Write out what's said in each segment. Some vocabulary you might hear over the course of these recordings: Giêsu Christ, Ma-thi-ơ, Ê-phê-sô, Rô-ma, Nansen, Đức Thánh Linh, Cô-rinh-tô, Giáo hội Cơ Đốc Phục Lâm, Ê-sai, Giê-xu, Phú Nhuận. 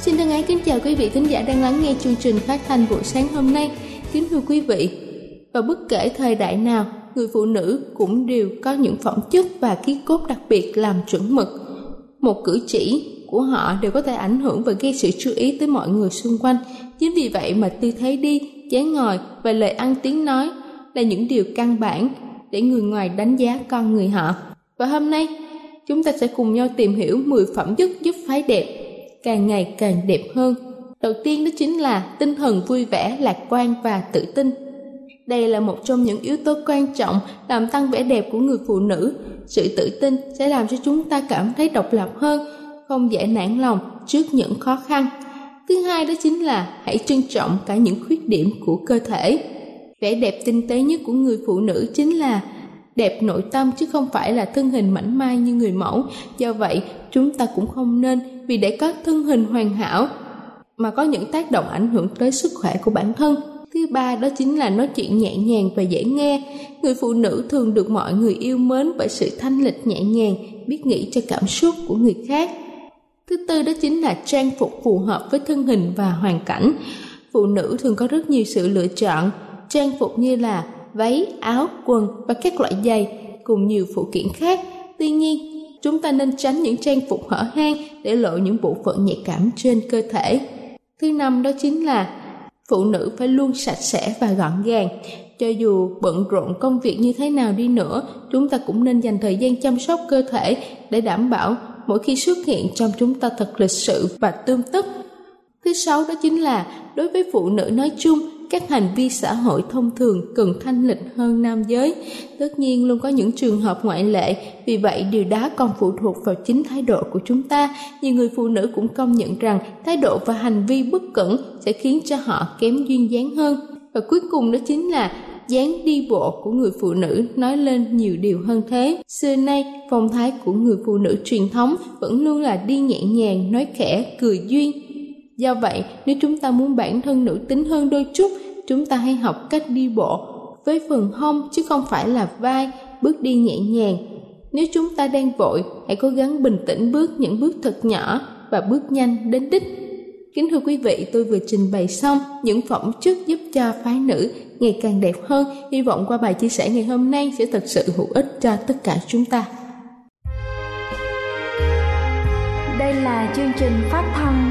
Xin thân ái kính chào quý vị thính giả đang lắng nghe chương trình phát thanh buổi sáng hôm nay. Kính thưa quý vị, vào bất kể thời đại nào, người phụ nữ cũng đều có những phẩm chất và khí cốt đặc biệt làm chuẩn mực. Một cử chỉ của họ đều có thể ảnh hưởng và gây sự chú ý tới mọi người xung quanh. Chính vì vậy mà tư thế đi, dáng ngồi và lời ăn tiếng nói là những điều căn bản để người ngoài đánh giá con người họ. Và hôm nay, chúng ta sẽ cùng nhau tìm hiểu 10 phẩm chất giúp phái đẹp càng ngày càng đẹp hơn. Đầu tiên đó chính là tinh thần vui vẻ, lạc quan và tự tin. Đây là một trong những yếu tố quan trọng làm tăng vẻ đẹp của người phụ nữ. Sự tự tin sẽ làm cho chúng ta cảm thấy độc lập hơn, không dễ nản lòng trước những khó khăn. Thứ hai đó chính là hãy trân trọng cả những khuyết điểm của cơ thể. Vẻ đẹp tinh tế nhất của người phụ nữ chính là đẹp nội tâm, chứ không phải là thân hình mảnh mai như người mẫu. Do vậy, chúng ta cũng không nên vì để có thân hình hoàn hảo mà có những tác động ảnh hưởng tới sức khỏe của bản thân. Thứ ba đó chính là nói chuyện nhẹ nhàng và dễ nghe. Người phụ nữ thường được mọi người yêu mến bởi sự thanh lịch, nhẹ nhàng, biết nghĩ cho cảm xúc của người khác. Thứ tư đó chính là trang phục phù hợp với thân hình và hoàn cảnh. Phụ nữ thường có rất nhiều sự lựa chọn trang phục như là váy, áo, quần và các loại giày cùng nhiều phụ kiện khác. Tuy nhiên, chúng ta nên tránh những trang phục hở hang để lộ những bộ phận nhạy cảm trên cơ thể. Thứ năm đó chính là phụ nữ phải luôn sạch sẽ và gọn gàng. Cho dù bận rộn công việc như thế nào đi nữa, chúng ta cũng nên dành thời gian chăm sóc cơ thể để đảm bảo mỗi khi xuất hiện trong chúng ta thật lịch sự và tươm tất. Thứ sáu đó chính là đối với phụ nữ nói chung, các hành vi xã hội thông thường cần thanh lịch hơn nam giới. Tất nhiên luôn có những trường hợp ngoại lệ, vì vậy điều đó còn phụ thuộc vào chính thái độ của chúng ta. Nhiều người phụ nữ cũng công nhận rằng thái độ và hành vi bất cẩn sẽ khiến cho họ kém duyên dáng hơn. Và cuối cùng đó chính là dáng đi bộ của người phụ nữ nói lên nhiều điều hơn thế. Xưa nay, phong thái của người phụ nữ truyền thống vẫn luôn là đi nhẹ nhàng, nói khẽ, cười duyên. Do vậy, nếu chúng ta muốn bản thân nữ tính hơn đôi chút, chúng ta hãy học cách đi bộ với phần hông chứ không phải là vai, bước đi nhẹ nhàng. Nếu chúng ta đang vội, hãy cố gắng bình tĩnh bước những bước thật nhỏ và bước nhanh đến đích. Kính thưa quý vị, tôi vừa trình bày xong những phẩm chất giúp cho phái nữ ngày càng đẹp hơn. Hy vọng qua bài chia sẻ ngày hôm nay sẽ thật sự hữu ích cho tất cả chúng ta. Đây là chương trình phát thanh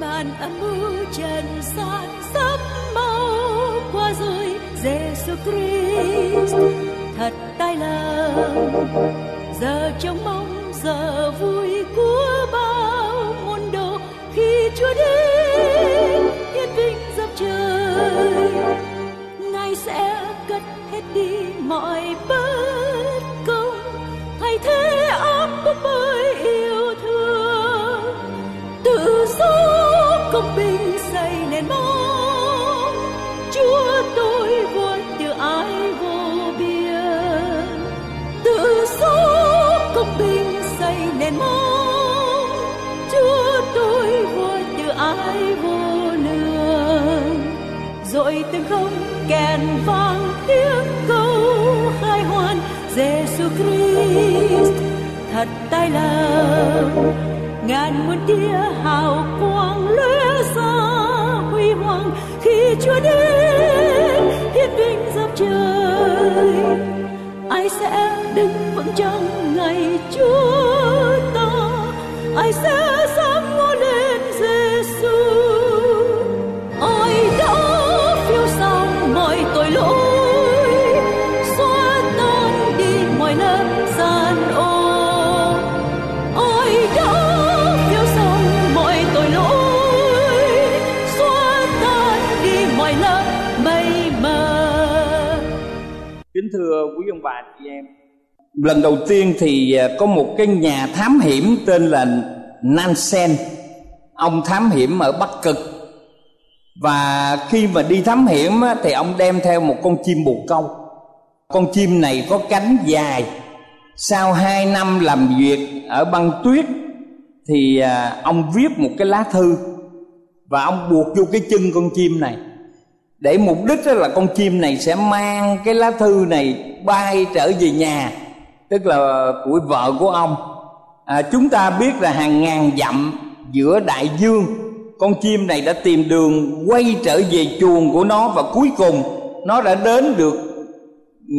Màn âm mưu trần gian sắp mau qua rồi, Giêsu Christ thật tài lòng. Giờ trông mong giờ vui của bao môn đồ khi Chúa đến yên bình dập trời. Ngài sẽ cất hết đi mọi bất công, thay thế áp bức bởi yêu thương. Tự do công bình xây nền móng, Chúa tôi vốn từ ái vô biên. Tự do công bình xây nền móng, Chúa tôi vui từ ái vô nương. Rồi từng không kèn vang tiếng câu khai hoan, Giêsu Christ thật tài lòng. Ngàn muôn tia hào quang lóe ra huy hoàng khi Chúa đến hiển vinh dập trời. Ai sẽ đứng vững trong ngày Chúa ta? Ai sẽ dám ngó lên Giêsu? Ai đã phiêu sao mọi tội lỗi, xóa tan đi mọi nợ gian ô. Ai đã phiêu sao mọi tội lỗi, xóa tan đi mọi nợ mây mờ. Kính thưa quý ông bà chị em, lần đầu tiên thì có một cái nhà thám hiểm tên là Nansen. Ông thám hiểm ở Bắc Cực. Và khi mà đi thám hiểm thì ông đem theo một con chim bồ câu. Con chim này có cánh dài. Sau 2 năm làm việc ở băng tuyết thì ông viết một cái lá thư và ông buộc vô cái chân con chim này, để mục đích đó là con chim này sẽ mang cái lá thư này bay trở về nhà, tức là của vợ của ông. Chúng ta biết là hàng ngàn dặm giữa đại dương, con chim này đã tìm đường quay trở về chuồng của nó, và cuối cùng nó đã đến được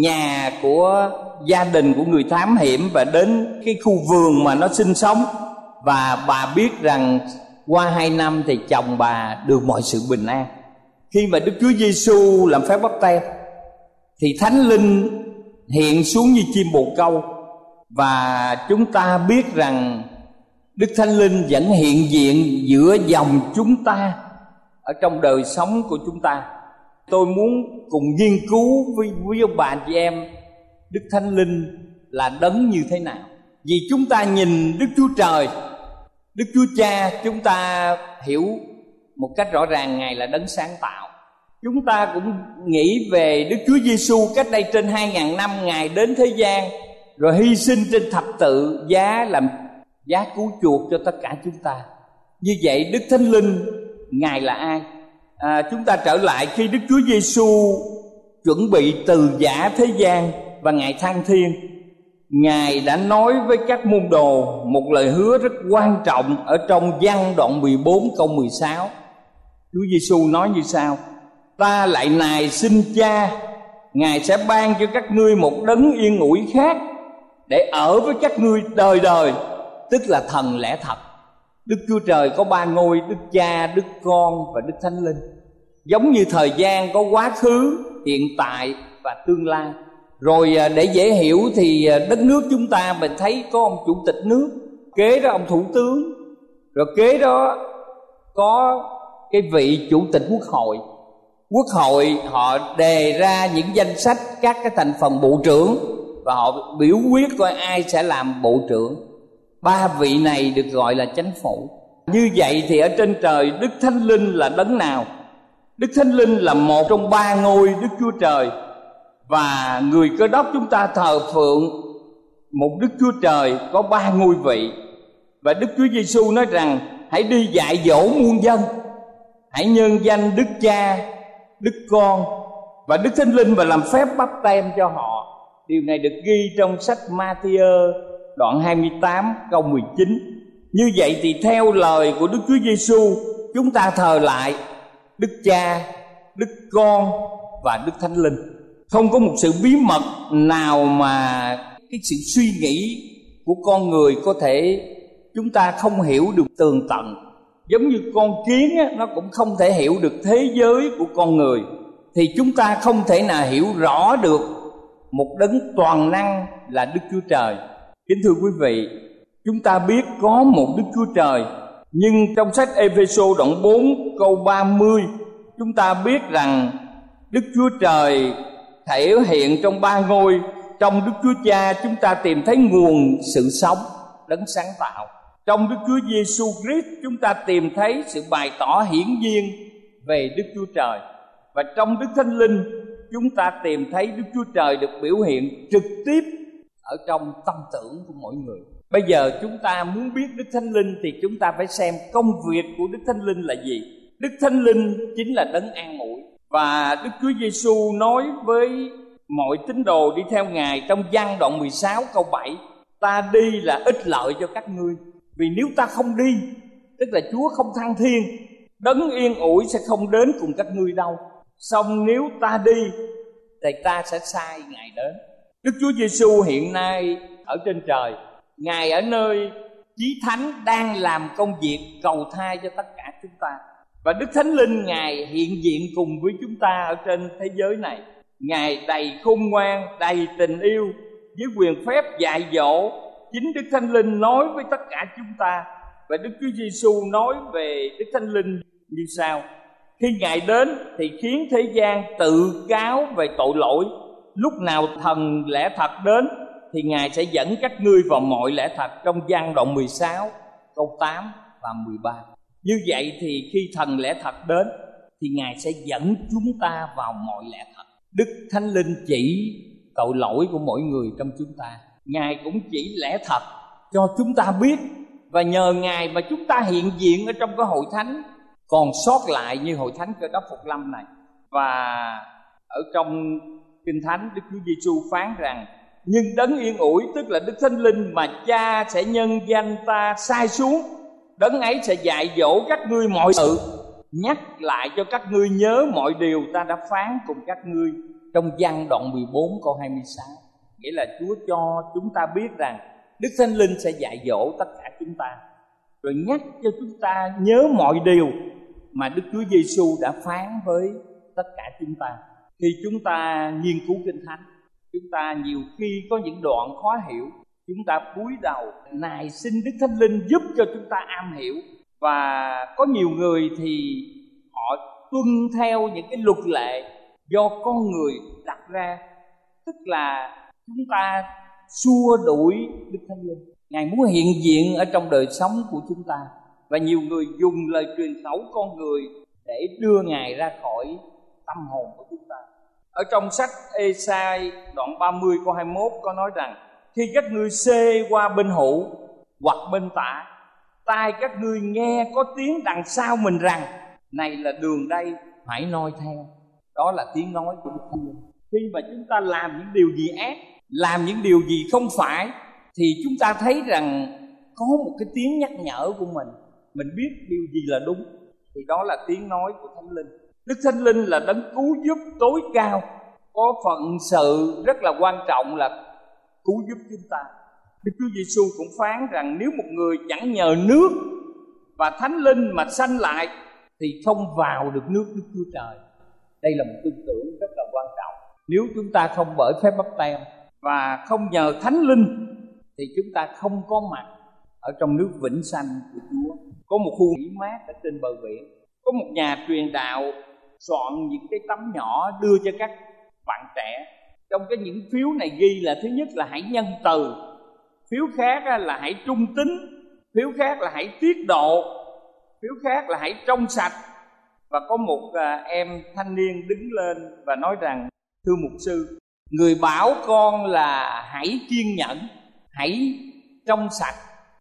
nhà của gia đình của người thám hiểm và đến cái khu vườn mà nó sinh sống. Và bà biết rằng qua 2 năm thì chồng bà được mọi sự bình an. Khi mà Đức Chúa Giêsu làm phép báp têm thì Thánh Linh hiện xuống như chim bồ câu, và chúng ta biết rằng Đức Thánh Linh vẫn hiện diện giữa dòng chúng ta ở trong đời sống của chúng ta. Tôi muốn cùng nghiên cứu với ông bà chị em Đức Thánh Linh là đấng như thế nào. Vì chúng ta nhìn Đức Chúa Trời, Đức Chúa Cha, chúng ta hiểu một cách rõ ràng Ngài là đấng sáng tạo. Chúng ta cũng nghĩ về Đức Chúa Giêsu cách đây trên 2000 năm, Ngài đến thế gian rồi hy sinh trên thập tự giá làm giá cứu chuộc cho tất cả chúng ta. Như vậy Đức Thánh Linh Ngài là ai? Chúng ta trở lại khi Đức Chúa Giêsu chuẩn bị từ giã thế gian và Ngài thăng thiên, Ngài đã nói với các môn đồ một lời hứa rất quan trọng ở trong Giăng đoạn 14 câu 16. Chúa Giêsu nói như sau: Ta lại nài xin Cha, Ngài sẽ ban cho các ngươi một đấng yên ủi khác để ở với các ngươi đời đời, tức là Thần lẽ thật. Đức Chúa Trời có 3 ngôi, Đức Cha, Đức Con và Đức Thánh Linh. Giống như thời gian có quá khứ, hiện tại và tương lai. Rồi để dễ hiểu thì đất nước chúng ta mình thấy có ông chủ tịch nước, kế đó ông thủ tướng, rồi kế đó có cái vị chủ tịch quốc hội. Quốc hội họ đề ra những danh sách các cái thành phần bộ trưởng và họ biểu quyết coi ai sẽ làm bộ trưởng. 3 vị này được gọi là chánh phủ. Như vậy thì ở trên trời Đức Thánh Linh là đấng nào? Đức Thánh Linh là một trong 3 ngôi Đức Chúa Trời, và người Cơ Đốc chúng ta thờ phượng một Đức Chúa Trời có 3 ngôi vị. Và Đức Chúa Giêsu nói rằng hãy đi dạy dỗ muôn dân, hãy nhân danh Đức Cha, Đức Con và Đức Thánh Linh và làm phép báp têm cho họ. Điều này được ghi trong sách Ma-thi-ơ đoạn 28 câu 19. Như vậy thì theo lời của Đức Chúa Giêsu, chúng ta thờ lại Đức Cha, Đức Con và Đức Thánh Linh. Không có một sự bí mật nào mà cái sự suy nghĩ của con người có thể chúng ta không hiểu được tường tận. Giống như con kiến á, nó cũng không thể hiểu được thế giới của con người, thì chúng ta không thể nào hiểu rõ được một đấng toàn năng là Đức Chúa Trời. Kính thưa quý vị, chúng ta biết có một Đức Chúa Trời, nhưng trong sách Ê-phê-sô đoạn 4 câu 30, chúng ta biết rằng Đức Chúa Trời thể hiện trong ba ngôi. Trong Đức Chúa Cha chúng ta tìm thấy nguồn sự sống, đấng sáng tạo. Trong Đức Chúa Giêsu Christ chúng ta tìm thấy sự bày tỏ hiển nhiên về Đức Chúa Trời. Và trong Đức Thánh Linh chúng ta tìm thấy Đức Chúa Trời được biểu hiện trực tiếp ở trong tâm tưởng của mỗi người. Bây giờ chúng ta muốn biết Đức Thánh Linh thì chúng ta phải xem công việc của Đức Thánh Linh là gì. Đức Thánh Linh chính là đấng an ủi. Và Đức Chúa Giêsu nói với mọi tín đồ đi theo Ngài trong Giăng đoạn 16 câu 7: "Ta đi là ích lợi cho các ngươi, vì nếu ta không đi, tức là Chúa không thăng thiên, đấng yên ủi sẽ không đến cùng các ngươi đâu. Song nếu ta đi thì ta sẽ sai Ngài đến." Đức Chúa Giêsu hiện nay ở trên trời, Ngài ở nơi chí thánh đang làm công việc cầu thai cho tất cả chúng ta. Và Đức Thánh Linh Ngài hiện diện cùng với chúng ta ở trên thế giới này. Ngài đầy khôn ngoan, đầy tình yêu, với quyền phép dạy dỗ. Chính Đức Thánh Linh nói với tất cả chúng ta. Và Đức Chúa Giêsu nói về Đức Thánh Linh như sau: "Khi Ngài đến thì khiến thế gian tự cáo về tội lỗi. Lúc nào thần lẽ thật đến thì Ngài sẽ dẫn các ngươi vào mọi lẽ thật." Trong Giăng đoạn 16 câu 8 và 13. Như vậy thì khi thần lẽ thật đến thì Ngài sẽ dẫn chúng ta vào mọi lẽ thật. Đức Thánh Linh chỉ tội lỗi của mỗi người trong chúng ta. Ngài cũng chỉ lẽ thật cho chúng ta biết. Và nhờ Ngài mà chúng ta hiện diện ở trong cái hội thánh còn sót lại như hội thánh Cơ Đốc Phục Lâm này. Và ở trong Kinh Thánh, Đức Chúa Giêsu phán rằng: "Nhưng đấng yên ủi, tức là Đức Thánh Linh mà Cha sẽ nhân danh ta sai xuống, đấng ấy sẽ dạy dỗ các ngươi mọi sự, nhắc lại cho các ngươi nhớ mọi điều ta đã phán cùng các ngươi." Trong Giăng đoạn 14 câu 26. Nghĩa là Chúa cho chúng ta biết rằng Đức Thánh Linh sẽ dạy dỗ tất cả chúng ta, rồi nhắc cho chúng ta nhớ mọi điều mà Đức Chúa Giêsu đã phán với tất cả chúng ta. Khi chúng ta nghiên cứu Kinh Thánh, chúng ta nhiều khi có những đoạn khó hiểu, chúng ta cúi đầu nài xin Đức Thánh Linh giúp cho chúng ta am hiểu. Và có nhiều người thì họ tuân theo những cái luật lệ do con người đặt ra, tức là chúng ta xua đuổi Đức Thánh Linh. Ngài muốn hiện diện ở trong đời sống của chúng ta, và nhiều người dùng lời truyền khẩu con người để đưa Ngài ra khỏi tâm hồn của chúng ta. Ở trong sách Ê-sai đoạn 30 câu 21 có nói rằng: "Khi các ngươi xê qua bên hữu hoặc bên tả, tai các ngươi nghe có tiếng đằng sau mình rằng: này là đường đây, hãy noi theo." Đó là tiếng nói của Đức Thánh Linh. Khi mà chúng ta làm những điều gì ác, làm những điều gì không phải, thì chúng ta thấy rằng có một cái tiếng nhắc nhở của mình. Mình biết điều gì là đúng, thì đó là tiếng nói của Thánh Linh. Đức Thánh Linh là đấng cứu giúp tối cao, có phận sự rất là quan trọng là cứu giúp chúng ta. Đức Chúa Giêsu cũng phán rằng: "Nếu một người chẳng nhờ nước và Thánh Linh mà sanh lại thì không vào được nước Đức Chúa Trời." Đây là một tư tưởng rất là quan trọng. Nếu chúng ta không bởi phép báp têm và không nhờ Thánh Linh thì chúng ta không có mặt ở trong nước vĩnh sanh của Chúa. Có một khu nghỉ mát ở trên bờ biển, có một nhà truyền đạo soạn những cái tấm nhỏ đưa cho các bạn trẻ. Trong cái những phiếu này ghi là: thứ nhất là hãy nhân từ, phiếu khác là hãy trung tín, phiếu khác là hãy tiết độ, phiếu khác là hãy trong sạch. Và có một em thanh niên đứng lên và nói rằng: "Thưa mục sư, người bảo con là hãy kiên nhẫn, hãy trong sạch,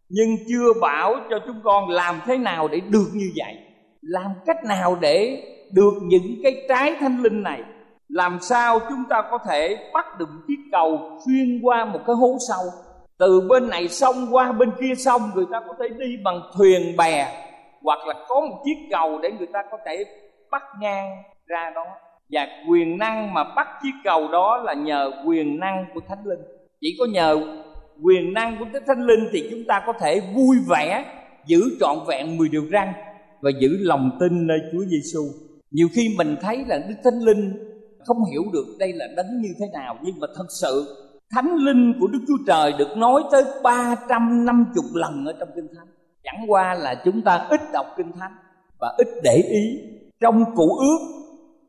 nhưng chưa bảo cho chúng con làm thế nào để được như vậy. Làm cách nào để được những cái trái Thánh Linh này? Làm sao chúng ta có thể bắt được chiếc cầu xuyên qua một cái hố sâu từ bên này sông qua bên kia sông, người ta có thể đi bằng thuyền bè, hoặc là có một chiếc cầu để người ta có thể bắt ngang ra đó. Và quyền năng mà bắt chiếc cầu đó là nhờ quyền năng của Thánh Linh. Chỉ có nhờ quyền năng của Thánh Linh thì chúng ta có thể vui vẻ giữ trọn vẹn 10 điều răn và giữ lòng tin nơi Chúa Giêsu. Nhiều khi mình thấy là Đức Thánh Linh không hiểu được đây là đấng như thế nào, nhưng mà thật sự Thánh Linh của Đức Chúa Trời được nói tới 350 lần ở trong Kinh Thánh. Chẳng qua là chúng ta ít đọc Kinh Thánh và ít để ý. Trong Cựu Ước,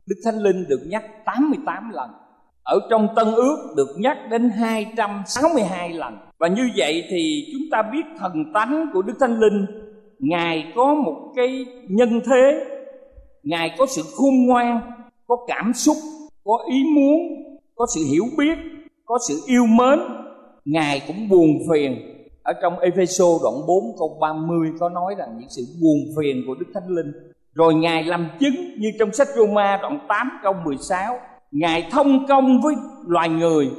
Đức Thánh Linh được nhắc 88 lần. Ở trong Tân Ước được nhắc đến 262 lần. Và như vậy thì chúng ta biết thần tánh của Đức Thánh Linh, Ngài có một cái nhân thế, Ngài có sự khôn ngoan, có cảm xúc, có ý muốn, có sự hiểu biết, có sự yêu mến. Ngài cũng buồn phiền. Ở trong Ê-phê-sô đoạn 4 câu 30 có nói rằng những sự buồn phiền của Đức Thánh Linh. Rồi Ngài làm chứng như trong sách Rô-ma đoạn 8 câu 16, Ngài thông công với loài người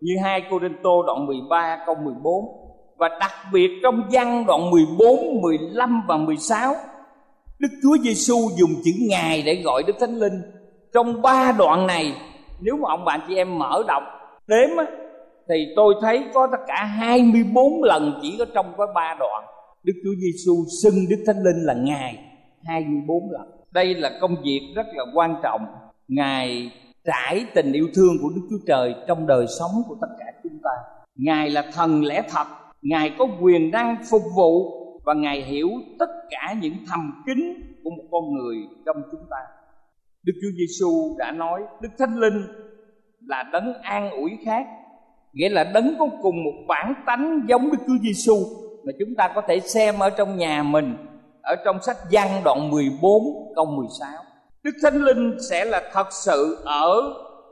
như 2 Cô-rinh-tô đoạn 13 câu 14. Và đặc biệt trong Giăng đoạn 14, 15 và 16, Đức Chúa Giê-xu dùng chữ Ngài để gọi Đức Thánh Linh. Trong 3 đoạn này, nếu mà ông bạn chị em mở đọc đếm á, thì tôi thấy có tất cả 24 lần chỉ có trong cái 3 đoạn Đức Chúa Giê-xu xưng Đức Thánh Linh là Ngài 24 lần. Đây là công việc rất là quan trọng. Ngài trải tình yêu thương của Đức Chúa Trời trong đời sống của tất cả chúng ta. Ngài là thần lẽ thật, Ngài có quyền năng phục vụ, và Ngài hiểu tất cả những thầm kín của một con người trong chúng ta. Đức Chúa Giê-xu đã nói Đức Thánh Linh là đấng an ủi khác, nghĩa là đấng có cùng một bản tánh giống Đức Chúa Giê-xu mà chúng ta có thể xem ở trong nhà mình, ở trong sách Giăng đoạn 14 câu 16. Đức Thánh Linh sẽ là thật sự ở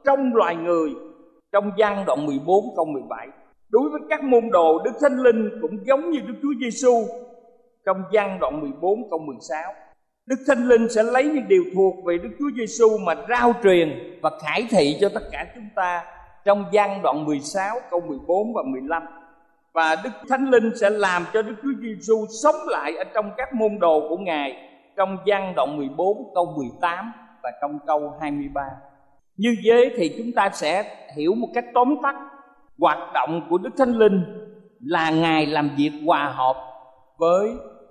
trong loài người, trong Giăng đoạn 14 câu 17. Đối với các môn đồ, Đức Thánh Linh cũng giống như Đức Chúa Giê-xu trong Giăng đoạn 14 câu 16. Đức Thánh Linh sẽ lấy những điều thuộc về Đức Chúa Giê-xu mà rao truyền và khải thị cho tất cả chúng ta trong Giăng đoạn 16 câu 14 và 15. Và Đức Thánh Linh sẽ làm cho Đức Chúa Giê-xu sống lại ở trong các môn đồ của Ngài trong Giăng đoạn 14 câu 18 và trong câu 23. Như thế thì chúng ta sẽ hiểu một cách tóm tắt, hoạt động của Đức Thánh Linh là Ngài làm việc hòa hợp với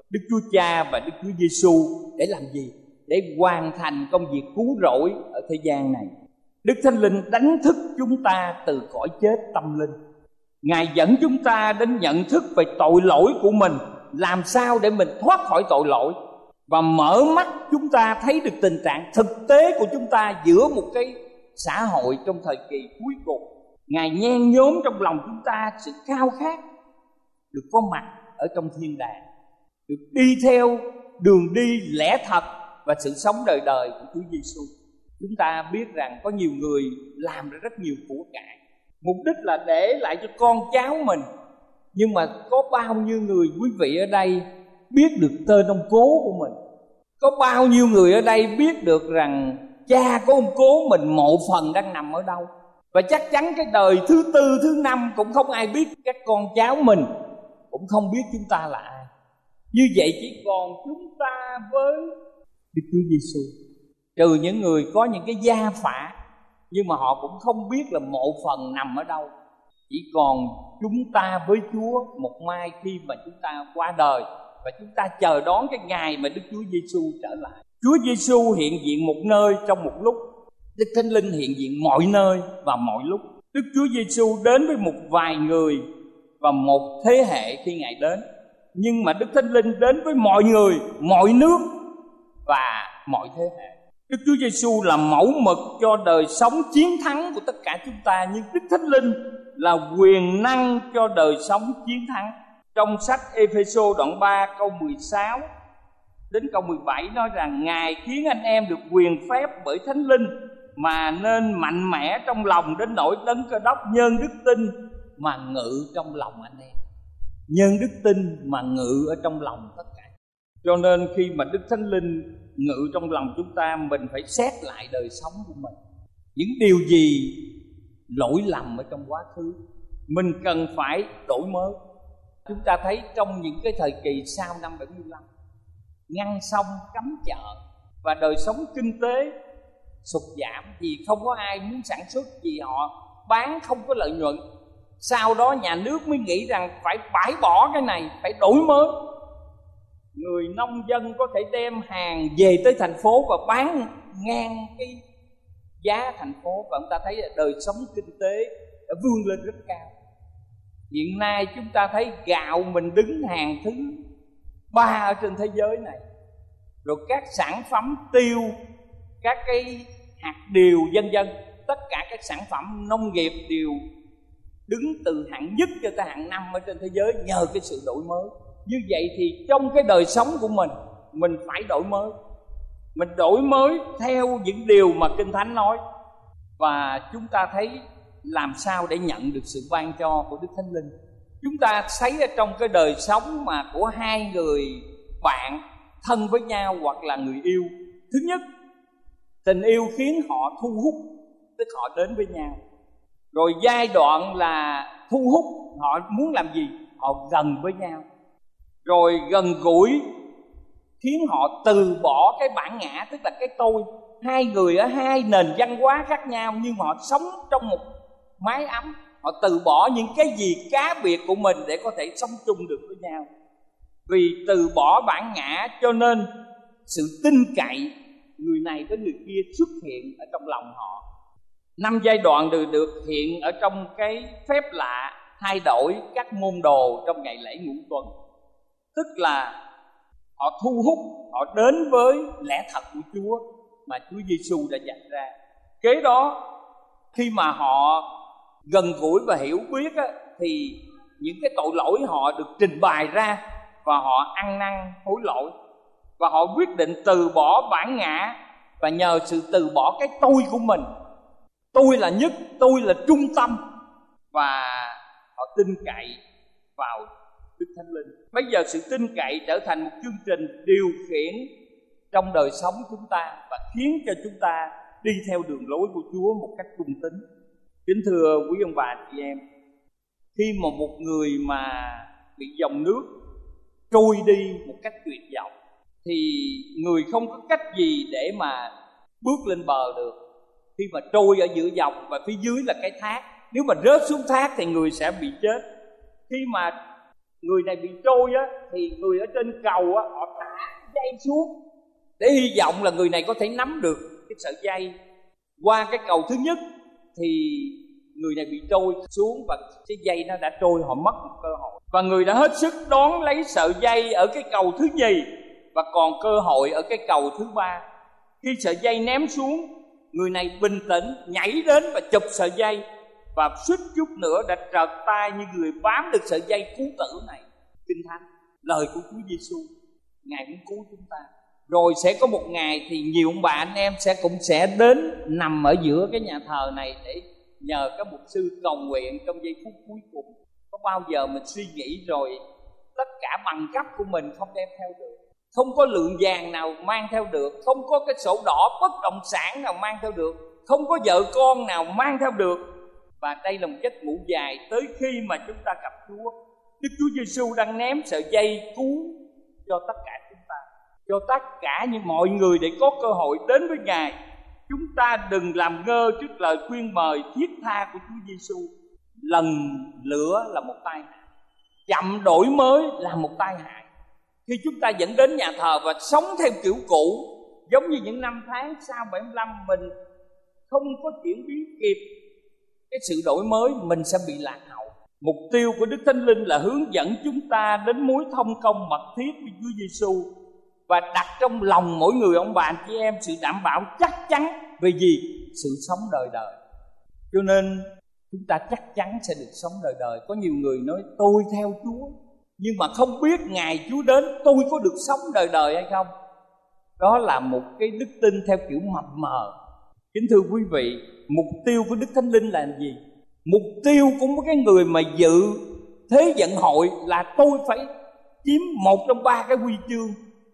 Đức Chúa Cha và Đức Chúa Giê-xu để làm gì? Để hoàn thành công việc cứu rỗi ở thế gian này. Đức Thánh Linh đánh thức chúng ta từ cõi chết tâm linh. Ngài dẫn chúng ta đến nhận thức về tội lỗi của mình, làm sao để mình thoát khỏi tội lỗi, và mở mắt chúng ta thấy được tình trạng thực tế của chúng ta giữa một cái xã hội trong thời kỳ cuối cùng. Ngài nhen nhóm trong lòng chúng ta sự khao khát được có mặt ở trong thiên đàng, được đi theo đường đi lẽ thật và sự sống đời đời của Chúa Giê-xu. Chúng ta biết rằng có nhiều người làm ra rất nhiều của cải, mục đích là để lại cho con cháu mình. Nhưng mà có bao nhiêu người quý vị ở đây biết được tên ông cố của mình? Có bao nhiêu người ở đây biết được rằng cha của ông cố mình mộ phần đang nằm ở đâu? Và chắc chắn cái đời thứ tư, thứ năm cũng không ai biết, các con cháu mình cũng không biết chúng ta là ai. Như vậy chỉ còn chúng ta với Đức Chúa Giê-xu. Trừ những người có những cái gia phả, nhưng mà họ cũng không biết là mộ phần nằm ở đâu. Chỉ còn chúng ta với Chúa một mai khi mà chúng ta qua đời, và chúng ta chờ đón cái ngày mà Đức Chúa Giê-xu trở lại. Chúa Giê-xu hiện diện một nơi trong một lúc, Đức Thánh Linh hiện diện mọi nơi và mọi lúc. Đức Chúa Giê-xu đến với một vài người và một thế hệ khi Ngài đến, nhưng mà Đức Thánh Linh đến với mọi người, mọi nước và mọi thế hệ. Đức Chúa Giê-xu là mẫu mực cho đời sống chiến thắng của tất cả chúng ta, nhưng Đức Thánh Linh là quyền năng cho đời sống chiến thắng. Trong sách Ê-phê-sô đoạn 3 câu 16 đến câu 17 nói rằng Ngài khiến anh em được quyền phép bởi Thánh Linh mà nên mạnh mẽ trong lòng đến nỗi Đấng Cơ Đốc nhân đức tin mà ngự trong lòng anh em. Nhân đức tin mà ngự ở trong lòng tất cả. Cho nên khi mà Đức Thánh Linh ngự trong lòng chúng ta, mình phải xét lại đời sống của mình. Những điều gì lỗi lầm ở trong quá khứ, mình cần phải đổi mới. Chúng ta thấy trong những cái thời kỳ sau năm 75, ngăn sông cấm chợ và đời sống kinh tế sụt giảm thì không có ai muốn sản xuất, vì họ bán không có lợi nhuận. Sau đó nhà nước mới nghĩ rằng phải bãi bỏ cái này, phải đổi mới. Người nông dân có thể đem hàng về tới thành phố và bán ngang cái giá thành phố, và chúng ta thấy là đời sống kinh tế đã vươn lên rất cao. Hiện nay chúng ta thấy gạo mình đứng hàng thứ 3 ở trên thế giới này. Rồi các sản phẩm tiêu, các cái hạt điều vân vân, tất cả các sản phẩm nông nghiệp đều đứng từ hạng nhất cho tới hạng 5 ở trên thế giới nhờ cái sự đổi mới. Như vậy thì trong cái đời sống của mình phải đổi mới. Mình đổi mới theo những điều mà Kinh Thánh nói. Và chúng ta thấy làm sao để nhận được sự ban cho của Đức Thánh Linh. Chúng ta thấy ở trong cái đời sống mà của hai người bạn thân với nhau hoặc là người yêu. Thứ nhất, tình yêu khiến họ thu hút, tức họ đến với nhau. Rồi giai đoạn là thu hút, họ muốn làm gì? Họ gần với nhau. Rồi gần gũi khiến họ từ bỏ cái bản ngã, tức là cái tôi. Hai người ở hai nền văn hóa khác nhau nhưng họ sống trong một mái ấm. Họ từ bỏ những cái gì cá biệt của mình để có thể sống chung được với nhau. Vì từ bỏ bản ngã cho nên sự tin cậy người này với người kia xuất hiện ở trong lòng họ. 5 giai đoạn được hiện ở trong cái phép lạ thay đổi các môn đồ trong ngày lễ ngũ tuần. Tức là họ thu hút, họ đến với lẽ thật của Chúa mà Chúa Giêsu đã dạy ra. Kế đó, khi mà họ gần gũi và hiểu biết á, thì những cái tội lỗi họ được trình bày ra và họ ăn năn hối lỗi. Và họ quyết định từ bỏ bản ngã và nhờ sự từ bỏ cái tôi của mình. Tôi là nhất, tôi là trung tâm. Và họ tin cậy vào Đức Thánh Linh. Bây giờ sự tin cậy trở thành một chương trình điều khiển trong đời sống chúng ta và khiến cho chúng ta đi theo đường lối của Chúa một cách trung tín. Kính thưa quý ông bà chị em, khi mà một người mà bị dòng nước trôi đi một cách tuyệt vọng thì người không có cách gì để mà bước lên bờ được. Khi mà trôi ở giữa dòng và phía dưới là cái thác, nếu mà rớt xuống thác thì người sẽ bị chết. Khi mà người này bị trôi á, thì người ở trên cầu á, họ thả dây xuống để hy vọng là người này có thể nắm được cái sợi dây. Qua cái cầu thứ nhất thì người này bị trôi xuống và cái dây nó đã trôi, họ mất một cơ hội. Và người đã hết sức đón lấy sợi dây ở cái cầu thứ nhì và còn cơ hội ở cái cầu thứ ba. Khi sợi dây ném xuống, người này bình tĩnh nhảy đến và chụp sợi dây, và suýt chút nữa đã trợt tay như người bám được sợi dây cứu tử này. Kinh Thánh, lời của Chúa Giêsu, Ngài muốn cứu chúng ta. Rồi sẽ có một ngày thì nhiều ông bà anh em cũng sẽ đến nằm ở giữa cái nhà thờ này để nhờ các mục sư cầu nguyện trong giây phút cuối cùng. Có bao giờ mình suy nghĩ rồi tất cả bằng cấp của mình không đem theo được, không có lượng vàng nào mang theo được, không có cái sổ đỏ bất động sản nào mang theo được, không có vợ con nào mang theo được. Và đây là một giấc ngủ dài tới khi mà chúng ta gặp Chúa. Đức Chúa Giêsu đang ném sợi dây cứu cho tất cả chúng ta, cho tất cả những mọi người để có cơ hội đến với Ngài. Chúng ta đừng làm ngơ trước lời khuyên mời thiết tha của Chúa Giêsu. Lần lửa là một tai hại, chậm đổi mới là một tai hại. Khi chúng ta dẫn đến nhà thờ và sống theo kiểu cũ, giống như những năm tháng sau 75, mình không có chuyển biến kịp cái sự đổi mới, mình sẽ bị lạc hậu. Mục tiêu của Đức Thánh Linh là hướng dẫn chúng ta đến mối thông công mật thiết với Chúa Giêsu và đặt trong lòng mỗi người ông bà anh chị em sự đảm bảo chắc chắn về gì? Sự sống đời đời. Cho nên chúng ta chắc chắn sẽ được sống đời đời. Có nhiều người nói tôi theo Chúa nhưng mà không biết ngày Chúa đến tôi có được sống đời đời hay không. Đó là một cái đức tin theo kiểu mập mờ. Kính thưa quý vị, mục tiêu của Đức Thánh Linh là gì? Mục tiêu của một cái người mà dự thế vận hội là tôi phải chiếm một trong ba cái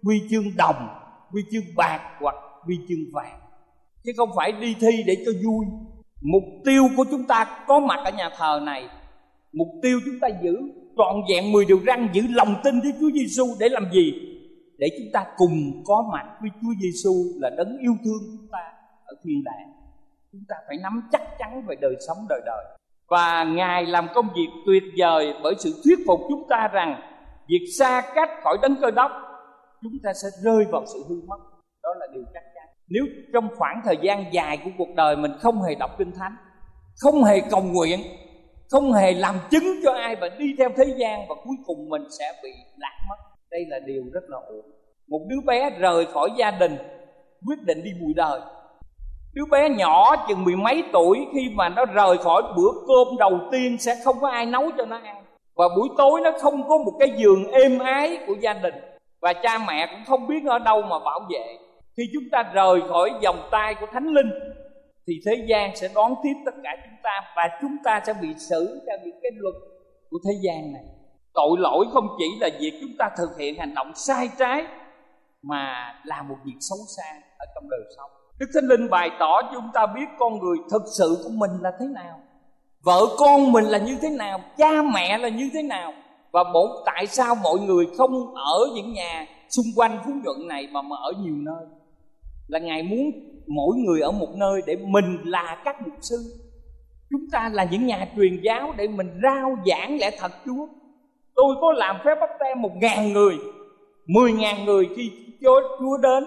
huy chương đồng, huy chương bạc hoặc huy chương vàng, chứ không phải đi thi để cho vui. Mục tiêu của chúng ta có mặt ở nhà thờ này Mục tiêu chúng ta giữ trọn vẹn 10 điều răn, giữ lòng tin với Chúa Giêsu để làm gì? Để chúng ta cùng có mặt với Chúa Giêsu là đấng yêu thương chúng ta ở thiên đàng. Chúng ta phải nắm chắc chắn về đời sống đời đời. Và Ngài làm công việc tuyệt vời bởi sự thuyết phục chúng ta rằng việc xa cách khỏi đấng Cơ Đốc, chúng ta sẽ rơi vào sự hư mất. Đó là điều chắc chắn. Nếu trong khoảng thời gian dài của cuộc đời mình không hề đọc Kinh Thánh, không hề cầu nguyện, không hề làm chứng cho ai và đi theo thế gian, và cuối cùng mình sẽ bị lạc mất. Đây là điều rất là uổng. Một đứa bé rời khỏi gia đình, quyết định đi bụi đời. Đứa bé nhỏ chừng mười mấy tuổi, khi mà nó rời khỏi bữa cơm đầu tiên sẽ không có ai nấu cho nó ăn. Và buổi tối nó không có một cái giường êm ái của gia đình. Và cha mẹ cũng không biết ở đâu mà bảo vệ. Khi chúng ta rời khỏi vòng tay của Thánh Linh thì thế gian sẽ đón tiếp tất cả chúng ta, và chúng ta sẽ bị xử theo những cái luật của thế gian này. Tội lỗi không chỉ là việc chúng ta thực hiện hành động sai trái, mà là một việc xấu xa ở trong đời sống. Đức Thánh Linh bày tỏ cho chúng ta biết con người thực sự của mình là thế nào, vợ con mình là như thế nào, cha mẹ là như thế nào. Và tại sao mọi người không ở những nhà xung quanh Phú Nhuận này mà ở nhiều nơi? Là Ngài muốn mỗi người ở một nơi để mình là các mục sư, chúng ta là những nhà truyền giáo, để mình rao giảng lẽ thật Chúa. Tôi có làm phép báp têm 1.000 người, 10.000 người khi Chúa đến,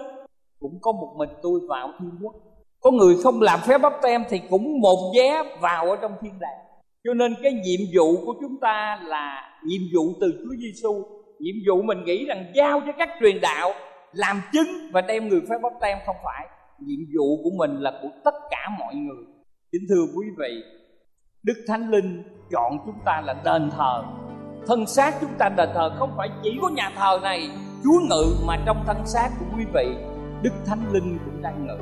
cũng có một mình tôi vào thiên quốc. Có người không làm phép báp têm thì cũng một vé vào ở trong thiên đàng. Cho nên cái nhiệm vụ của chúng ta là nhiệm vụ từ Chúa Giêsu. Nhiệm vụ mình nghĩ rằng giao cho các truyền đạo làm chứng và đem người phép báp têm, không phải. Nhiệm vụ của mình là của tất cả mọi người. Kính thưa quý vị, Đức Thánh Linh chọn chúng ta là đền thờ. Thân xác chúng ta đền thờ, không phải chỉ có nhà thờ này Chúa ngự, mà trong thân xác của quý vị Đức Thánh Linh cũng đang ngự.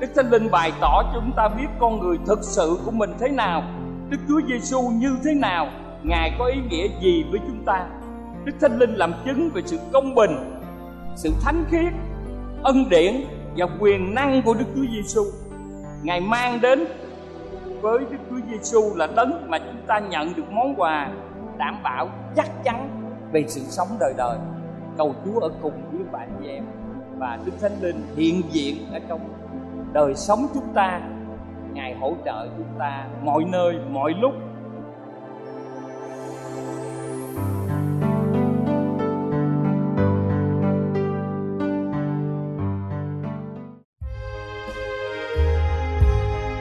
Đức Thánh Linh bày tỏ cho chúng ta biết con người thực sự của mình thế nào, Đức Chúa Giêsu như thế nào, Ngài có ý nghĩa gì với chúng ta. Đức Thánh Linh làm chứng về sự công bình, sự thánh khiết, ân điển và quyền năng của Đức Chúa Giêsu. Ngài mang đến với Đức Chúa Giêsu là đấng mà chúng ta nhận được món quà đảm bảo chắc chắn về sự sống đời đời. Cầu Chúa ở cùng với bạn chị em, và Đức Thánh Linh hiện diện ở trong đời sống chúng ta. Ngài hỗ trợ chúng ta mọi nơi, mọi lúc.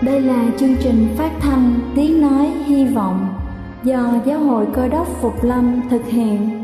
Đây là chương trình phát thanh Tiếng Nói Hy Vọng do Giáo hội Cơ Đốc Phục Lâm thực hiện.